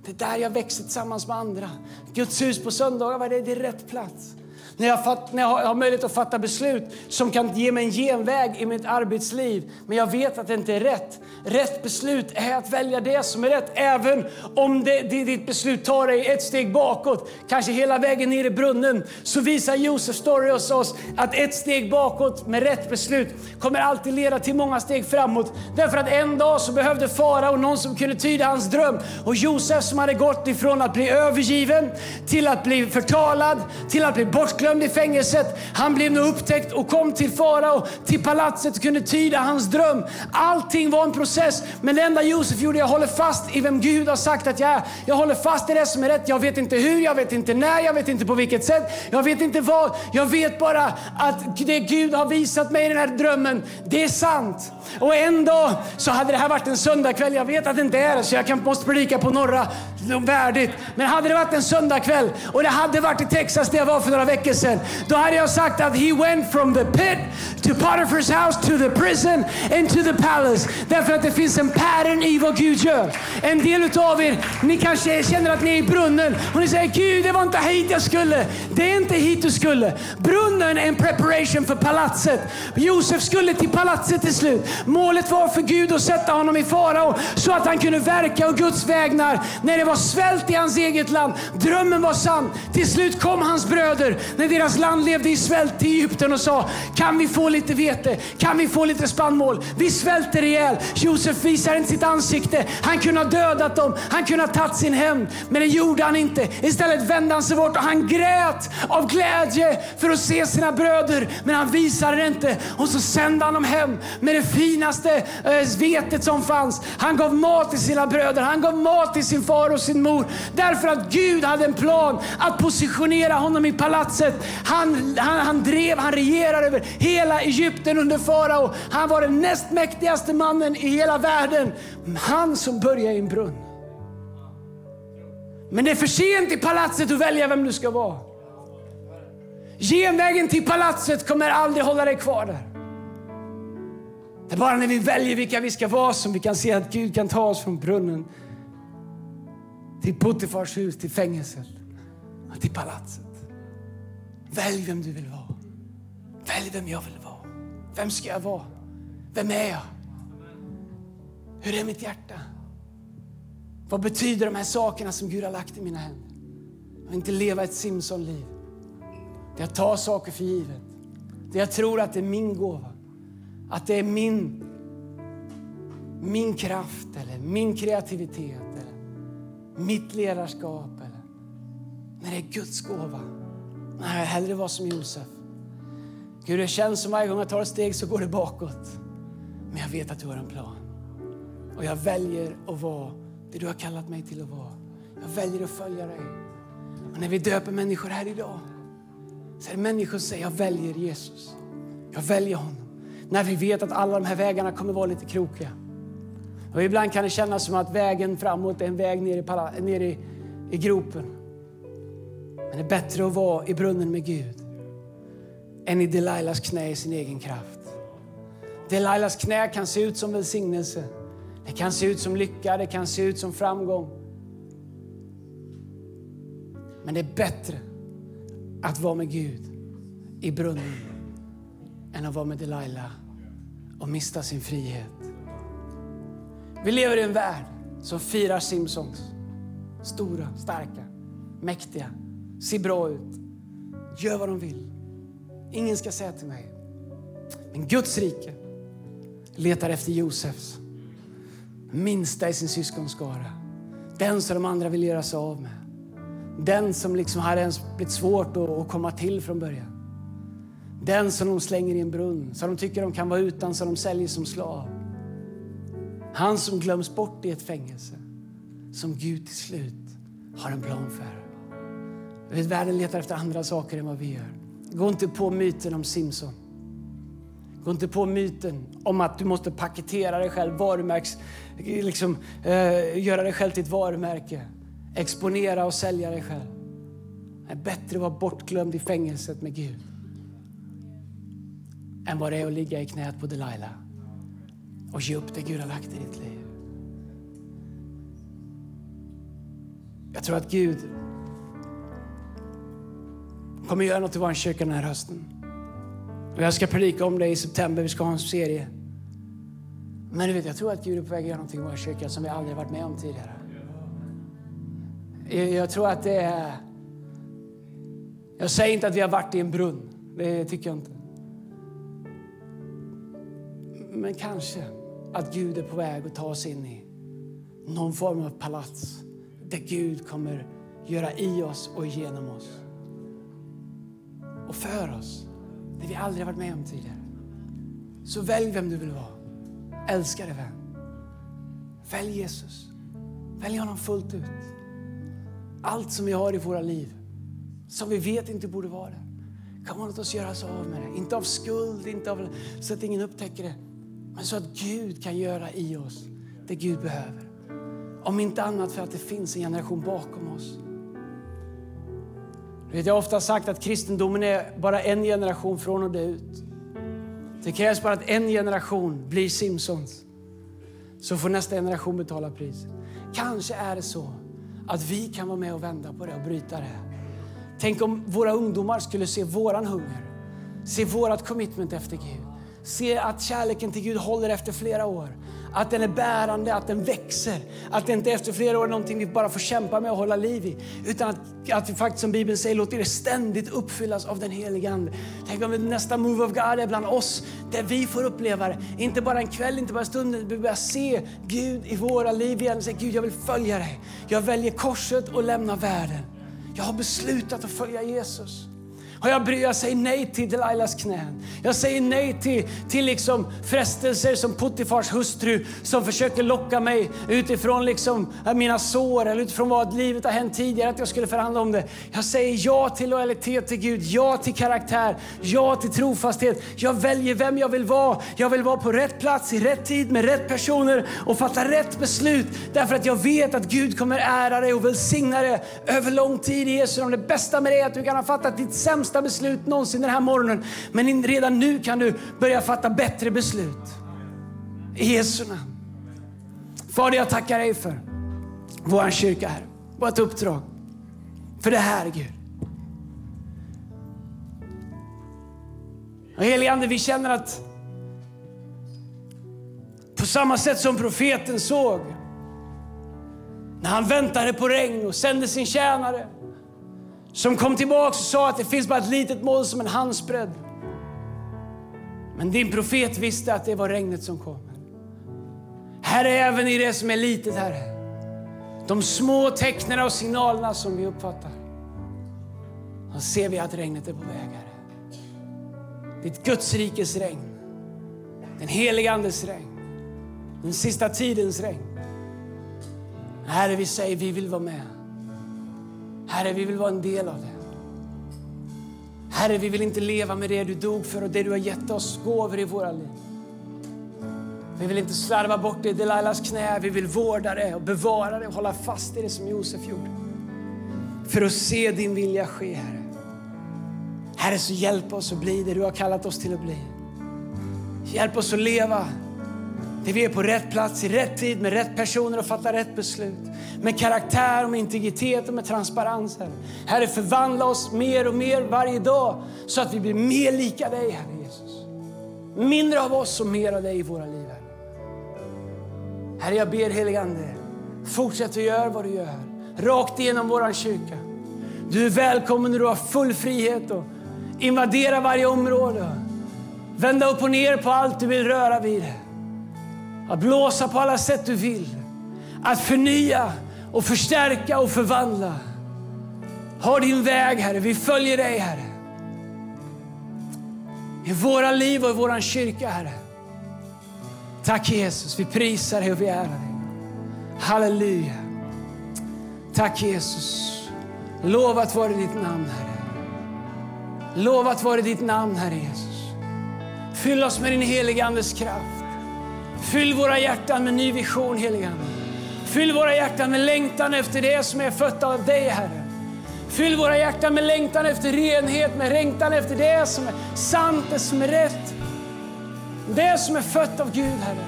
Det är där jag växer tillsammans med andra. Guds hus på söndagar, vad är det? Det är rätt plats. När jag har möjlighet att fatta beslut som kan ge mig en genväg i mitt arbetsliv, men jag vet att det inte är rätt. Rätt beslut är att välja det som är rätt, även om ditt beslut tar dig ett steg bakåt, kanske hela vägen ner i brunnen. Så visar Josef story hos oss att ett steg bakåt med rätt beslut kommer alltid leda till många steg framåt. Därför att en dag så behövde Farao någon som kunde tyda hans dröm. Och Josef, som hade gått ifrån att bli övergiven till att bli förtalad, till att bli bortglömd i fängelset, han blev nu upptäckt och kom till Farao, till palatset, och kunde tyda hans dröm. Allting var en process, men det enda Josef gjorde, jag håller fast i vem Gud har sagt att jag är. Jag håller fast i det som är rätt. Jag vet inte hur, jag vet inte när, jag vet inte på vilket sätt, jag vet inte vad. Jag vet bara att det Gud har visat mig i den här drömmen, det är sant. Och en dag så hade det här varit en söndagkväll. Jag vet att det inte är det, så jag måste predika på norra värdigt. Men hade det varit en söndagkväll och det hade varit i Texas där jag var för några veckor sedan, då hade jag sagt att he went from the pit to Potiphar's house to the prison and to the palace. Därför att det finns en pattern i vad Gud gör. En del utav er, ni kanske känner att ni är i brunnen och ni säger, Gud, det var inte hit jag skulle. Det är inte hit du skulle. Brunnen är en preparation för palatset. Josef skulle till palatset till slut. Målet var för Gud att sätta honom i Farao så att han kunde verka och Guds vägnar när det var var svält i hans eget land. Drömmen var sann. Till slut kom hans bröder när deras land levde i svält i Egypten och sa: kan vi få lite vete? Kan vi få lite spannmål? Vi svälter ihjäl. Josef visar inte sitt ansikte. Han kunde ha dödat dem. Han kunde ha tagit sin hämnd. Men det gjorde han inte. Istället vände han sig bort och han grät av glädje för att se sina bröder. Men han visade det inte. Och så sände han dem hem med det finaste vetet som fanns. Han gav mat till sina bröder. Han gav mat till sin far och sin mor. Därför att Gud hade en plan att positionera honom i palatset. Han regerade över hela Egypten under farao. Han var den näst mäktigaste mannen i hela världen. Han som började i en brunn. Men det är för sent i palatset att välja vem du ska vara. Genvägen till palatset kommer aldrig hålla dig kvar där. Det är bara när vi väljer vilka vi ska vara som vi kan se att Gud kan ta oss från brunnen till Potifars hus, till fängelset och till palatset. Välj vem du vill vara. Välj vem jag vill vara. Vem ska jag vara? Vem är jag? Hur är mitt hjärta? Vad betyder de här sakerna som Gud har lagt i mina händer? Att inte leva ett Simson-liv. Det är att ta saker för givet. Det jag tror att det är min gåva. Att det är min kraft eller min kreativitet eller mitt ledarskap. Eller. Men det är Guds gåva. Nej, jag hellre vara som Josef. Gud, det känns som varje gång jag tar ett steg så går det bakåt. Men jag vet att du har en plan. Och jag väljer att vara det du har kallat mig till att vara. Jag väljer att följa dig. Och när vi döper människor här idag så är det människor som säger: jag väljer Jesus. Jag väljer honom. När vi vet att alla de här vägarna kommer vara lite krokiga. Och ibland kan det kännas som att vägen framåt är en väg ner i gropen. Men det är bättre att vara i brunnen med Gud än i Delilahs knä i sin egen kraft. Delilahs knä kan se ut som välsignelse. Det kan se ut som lycka, det kan se ut som framgång. Men det är bättre att vara med Gud i brunnen än att vara med Delilah och mista sin frihet. Vi lever i en värld som firar Simsons. Stora, starka, mäktiga. Ser bra ut. Gör vad de vill. Ingen ska säga till mig. Men Guds rike letar efter Josefs. Minsta i sin syskonskara. Den som de andra vill göra sig av med. Den som liksom hade ens blivit svårt att komma till från början. Den som de slänger i en brunn. Så de tycker de kan vara utan, så de säljer som slav. Han som glöms bort i ett fängelse. Som Gud till slut har en plan för. Jag vet, världen letar efter andra saker än vad vi gör. Gå inte på myten om Simson. Gå inte på myten om att du måste paketera dig själv. Göra dig själv till ett varumärke. Exponera och sälja dig själv. Det är bättre att vara bortglömd i fängelset med Gud än vad det är att ligga i knät på Delilah och ge upp det Gud har lagt i ditt liv. Jag tror att Gud kommer göra något i vår kyrka den här hösten. Och jag ska predika om det i september. Vi ska ha en serie. Men du vet, jag tror att Gud är på väg att göra någonting i vår kyrka som vi aldrig varit med om tidigare. Jag tror att det är... Jag säger inte att vi har varit i en brunn. Det tycker jag inte. Men kanske att Gud är på väg att ta oss in i någon form av palats där Gud kommer göra i oss och genom oss. Och för oss. Det vi aldrig varit med om tidigare. Så välj vem du vill vara. Älskade vän. Välj Jesus. Välj honom fullt ut. Allt som vi har i våra liv. Som vi vet inte borde vara där. Kom och låt oss göra oss av med det. Inte av skuld. Inte av, så att ingen upptäcker det. Men så att Gud kan göra i oss det Gud behöver. Om inte annat för att det finns en generation bakom oss. Jag har ofta sagt att kristendomen är bara en generation från att dö ut. Det krävs bara att en generation blir Simsons. Så får nästa generation betala pris. Kanske är det så att vi kan vara med och vända på det och bryta det. Tänk om våra ungdomar skulle se våran hunger. Se vårat commitment efter Gud. Se att kärleken till Gud håller efter flera år. Att den är bärande, att den växer. Att det inte efter flera år är någonting vi bara får kämpa med och hålla liv i. Utan att vi faktiskt, som Bibeln säger, låter det ständigt uppfyllas av den helige Ande. Tänk om nästa move of God är bland oss. Där vi får uppleva det. Inte bara en kväll, inte bara en stund. Vi börjar se Gud i våra liv igen. Och säger, Gud, jag vill följa dig. Jag väljer korset och lämnar världen. Jag har beslutat att följa Jesus. Och jag säger nej till Delilahs knän. Jag säger nej till liksom frestelser som Potifars hustru som försöker locka mig utifrån liksom mina sår eller utifrån vad livet har hänt tidigare, att jag skulle förhandla om det. Jag säger ja till lojalitet till Gud, ja till karaktär, ja till trofasthet. Jag väljer vem jag vill vara. Jag vill vara på rätt plats, i rätt tid, med rätt personer och fatta rätt beslut. Därför att jag vet att Gud kommer ära dig och välsigna dig över lång tid i Jesus. Om det bästa med det är att du kan ha fattat ditt sämsta beslut någonsin den här morgonen, men redan nu kan du börja fatta bättre beslut i Jesu namn. Fader, jag tackar dig för vår kyrka här, vårt uppdrag, för det här, Gud. Och helige Ande, vi känner att på samma sätt som profeten såg när han väntade på regn och sände sin tjänare som kom tillbaka och sa att det finns bara ett litet moln som en handsbredd. Men din profet visste att det var regnet som kom. Herre, även i det som är litet, Herre. De små tecknena och signalerna som vi uppfattar. Då ser vi att regnet är på väg, Herre. Ditt Guds rikes regn. Den heliga Andes regn. Den sista tidens regn. Herre, vi säger vi vill vara med. Herre, vi vill vara en del av det. Herre, vi vill inte leva med det du dog för och det du har gett oss gåvor i våra liv. Vi vill inte slarva bort det i Delilahs knä. Vi vill vårda det och bevara det och hålla fast i det som Josef gjorde. För att se din vilja ske, Herre. Herre, så hjälp oss att bli det du har kallat oss till att bli. Hjälp oss att leva. Det vi är på rätt plats, i rätt tid, med rätt personer och fattar rätt beslut. Med karaktär och med integritet och med transparens, Herre. Herre, förvandla oss mer och mer varje dag så att vi blir mer lika dig, Herre Jesus. Mindre av oss och mer av dig i våra liv, Herre. Herre, jag ber, helige Ande, fortsätt att göra vad du gör. Rakt igenom våran kyrka. Du är välkommen när du har full frihet och invadera varje område. Vända upp och ner på allt du vill röra vid. Att blåsa på alla sätt du vill. Att förnya och förstärka och förvandla. Ha din väg, Herre. Vi följer dig, Herre. I våra liv och i våran kyrka, Herre. Tack Jesus. Vi prisar dig och vi ärar dig. Halleluja. Tack Jesus. Lovat vare ditt namn, Herre. Lovat vare ditt namn, Herre Jesus. Fyll oss med din heliga Andes kraft. Fyll våra hjärtan med ny vision, helige Ande. Fyll våra hjärtan med längtan efter det som är fött av dig, Herre. Fyll våra hjärtan med längtan efter renhet, med längtan efter det som är sant, det som är rätt. Det som är fött av Gud, Herre.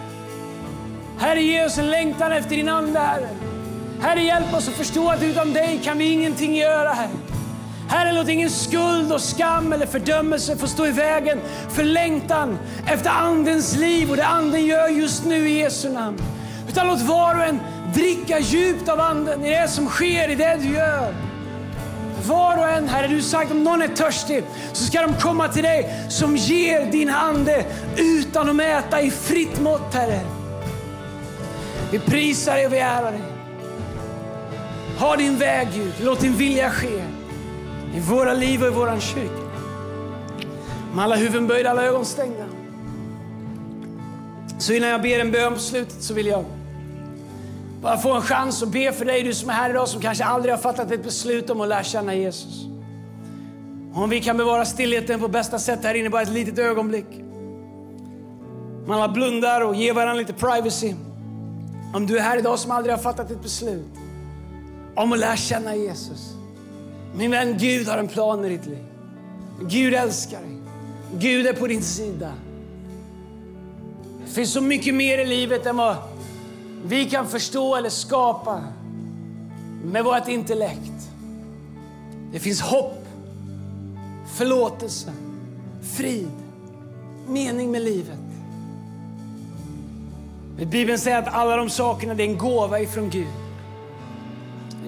Herre, ge oss en längtan efter din ande, Herre. Herre, hjälp oss att förstå att utan dig kan vi ingenting göra, Herre. Herre, låt ingen skuld och skam eller fördömelse få stå i vägen för längtan efter andens liv och det anden gör just nu i Jesu namn. Utan låt var och en dricka djupt av anden i det som sker, i det du gör. Var och en, Herre, du sagt om någon är törstig så ska de komma till dig som ger din ande utan att mäta i fritt mått, Herre. Vi prisar dig och vi ärar dig. Ha din väg, Gud. Låt din vilja ske. I våra liv och i våran kyrka. Med alla huvuden böjda, alla ögon stängda. Så innan jag ber en bön på slutet så vill jag bara få en chans att be för dig, du som är här idag, som kanske aldrig har fattat ett beslut om att lära känna Jesus. Om vi kan bevara stillheten på bästa sätt här inne, bara ett litet ögonblick. Man alla blundar och ger varandra lite privacy. Om du är här idag som aldrig har fattat ett beslut om att lära känna Jesus. Min vän, Gud har en plan i ditt liv. Gud älskar dig. Gud är på din sida. Det finns så mycket mer i livet än vad vi kan förstå eller skapa med vårt intellekt. Det finns hopp, förlåtelse, frid, mening med livet. Men Bibeln säger att alla de sakerna, det är en gåva ifrån Gud.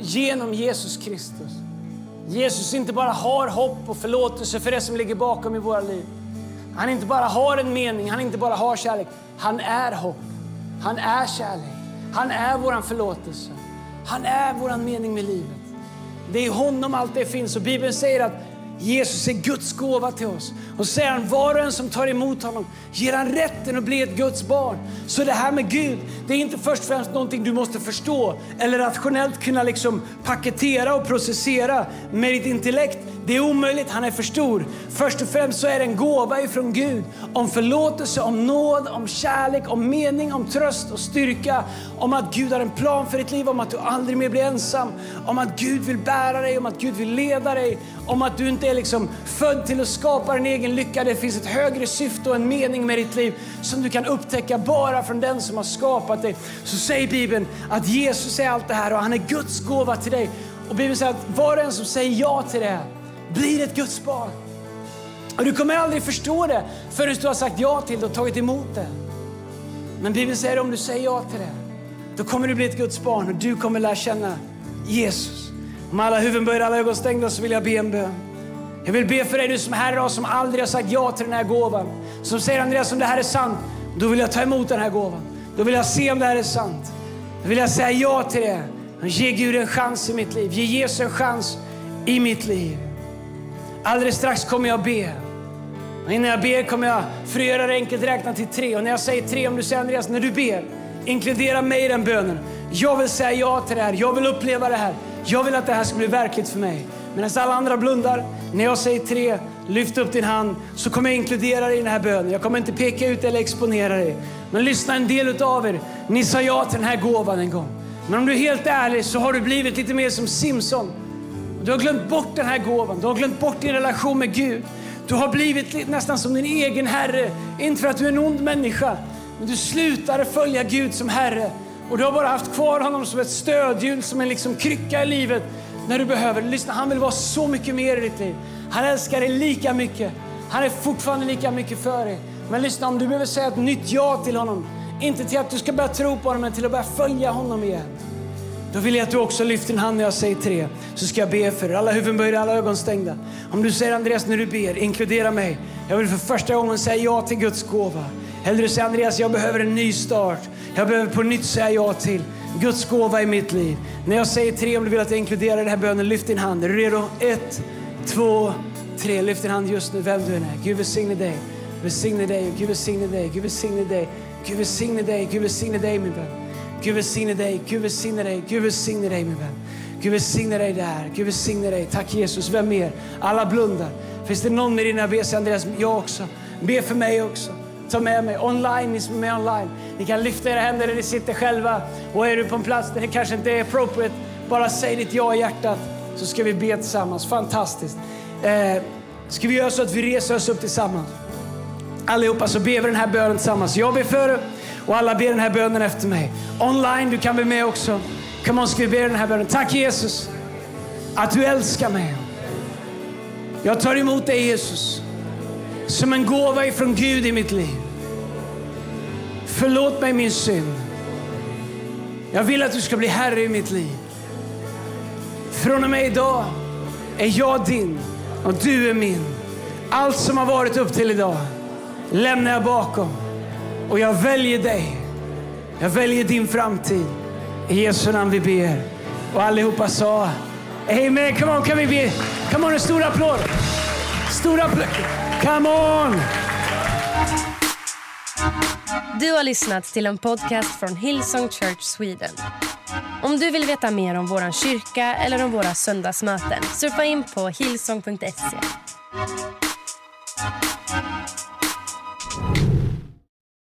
Genom Jesus Kristus. Jesus inte bara har hopp och förlåtelse för det som ligger bakom i våra liv. Han inte bara har en mening, han inte bara har kärlek. Han är hopp, han är kärlek, han är våran förlåtelse. Han är våran mening med livet. Det är i honom allt det finns. Och Bibeln säger att Jesus är Guds gåva till oss. Och säger han, var och en som tar emot honom ger han rätten att bli ett Guds barn. Så det här med Gud, det är inte först och främst någonting du måste förstå eller rationellt kunna liksom paketera och processera med ditt intellekt. Det är omöjligt, han är för stor. Först och främst så är det en gåva ifrån Gud. Om förlåtelse, om nåd, om kärlek, om mening, om tröst och styrka. Om att Gud har en plan för ditt liv, om att du aldrig mer blir ensam. Om att Gud vill bära dig, om att Gud vill leda dig. Om att du inte är liksom född till att skapa din egen lycka. Det finns ett högre syfte och en mening med ditt liv som du kan upptäcka bara från den som har skapat dig. Så säger Bibeln att Jesus är allt det här och han är Guds gåva till dig. Och Bibeln säger att var en som säger ja till det här blir ett Guds barn. Och du kommer aldrig förstå det förrän du har sagt ja till det och tagit emot det. Men Bibeln säger om du säger ja till det, då kommer du bli ett Guds barn och du kommer lära känna Jesus. Om alla huvuden böjer, alla ögon stängda, så vill jag be en bön. Jag vill be för dig du som är här idag, som aldrig har sagt ja till den här gåvan. Som säger Andreas, om det här är sant, då vill jag ta emot den här gåvan. Då vill jag se om det här är sant. Då vill jag säga ja till det. Ge Gud en chans i mitt liv. Ge Jesus en chans i mitt liv. Alldeles strax kommer jag be. Och innan jag ber kommer jag fröra enkelt räkna till 3. Och när jag säger 3, om du säger Andreas, när du ber, inkludera mig i den bönen. Jag vill säga ja till det här. Jag vill uppleva det här. Jag vill att det här ska bli verkligt för mig. Medan alla andra blundar, när jag säger 3, lyft upp din hand, så kommer jag inkludera dig i den här bönen. Jag kommer inte peka ut eller exponera dig. Men lyssna, en del utav er, ni sa ja till den här gåvan en gång. Men om du är helt ärlig så har du blivit lite mer som Simson. Du har glömt bort den här gåvan. Du har glömt bort din relation med Gud. Du har blivit nästan som din egen herre. Inte för att du är en ond människa. Men du slutade följa Gud som herre. Och du har bara haft kvar honom som ett stödhjul. Som en liksom krycka i livet. När du behöver. Lyssna, han vill vara så mycket mer i ditt liv. Han älskar dig lika mycket. Han är fortfarande lika mycket för dig. Men lyssna, om du behöver säga ett nytt ja till honom. Inte till att du ska börja tro på honom. Men till att börja följa honom igen. Då vill jag att du också lyfter din hand när jag säger 3. Så ska jag be för er. Alla huvuden böjda, alla ögon stängda. Om du säger Andreas när du ber, inkludera mig. Jag vill för första gången säga ja till Guds gåva. Eller du säger Andreas, jag behöver en ny start. Jag behöver på nytt säga ja till Guds gåva i mitt liv. När jag säger 3, om du vill att jag inkluderar den här bönen, lyft din hand. Är du redo? 1, 2, 3. Lyft din hand just nu, vem du än är. Gud välsigne dig. Välsigne dig. Gud välsigne dig. Gud välsigne dig. Gud välsigne dig. Gud välsigne dig, min vän. Gud välsigne dig, Gud välsigne dig, Gud välsigne dig, min vän. Gud välsigne dig där, Gud välsigne dig. Tack Jesus, vem mer? Alla blundar. Finns det någon med dina bes, Andreas? Jag också. Be för mig också. Ta med mig online, ni som är med online. Ni kan lyfta era händer där ni sitter själva. Och är du på en plats där det kanske inte är appropriate, bara säg ditt ja i hjärtat. Så ska vi be tillsammans, fantastiskt. Ska vi göra så att vi reser oss upp tillsammans? Allihopa, så ber vi den här bönen tillsammans. Jag ber för dig. Och alla ber den här bönen efter mig. Online, du kan bli med också. Come on, ska vi be den här bönen. Tack Jesus, att du älskar mig. Jag tar emot dig Jesus, som en gåva ifrån Gud i mitt liv. Förlåt mig min synd. Jag vill att du ska bli herre i mitt liv. Från och med idag är jag din och du är min. Allt som har varit upp till idag lämnar jag bakom. Och jag väljer dig. Jag väljer din framtid. I Jesu namn vi ber. Och allihopa sa amen. Come on, kan vi be? Come on, en stor applåd. Stor applåd. Come on! Du har lyssnat till en podcast från Hillsong Church Sweden. Om du vill veta mer om våran kyrka eller om våra söndagsmöten, surfa in på hillsong.se.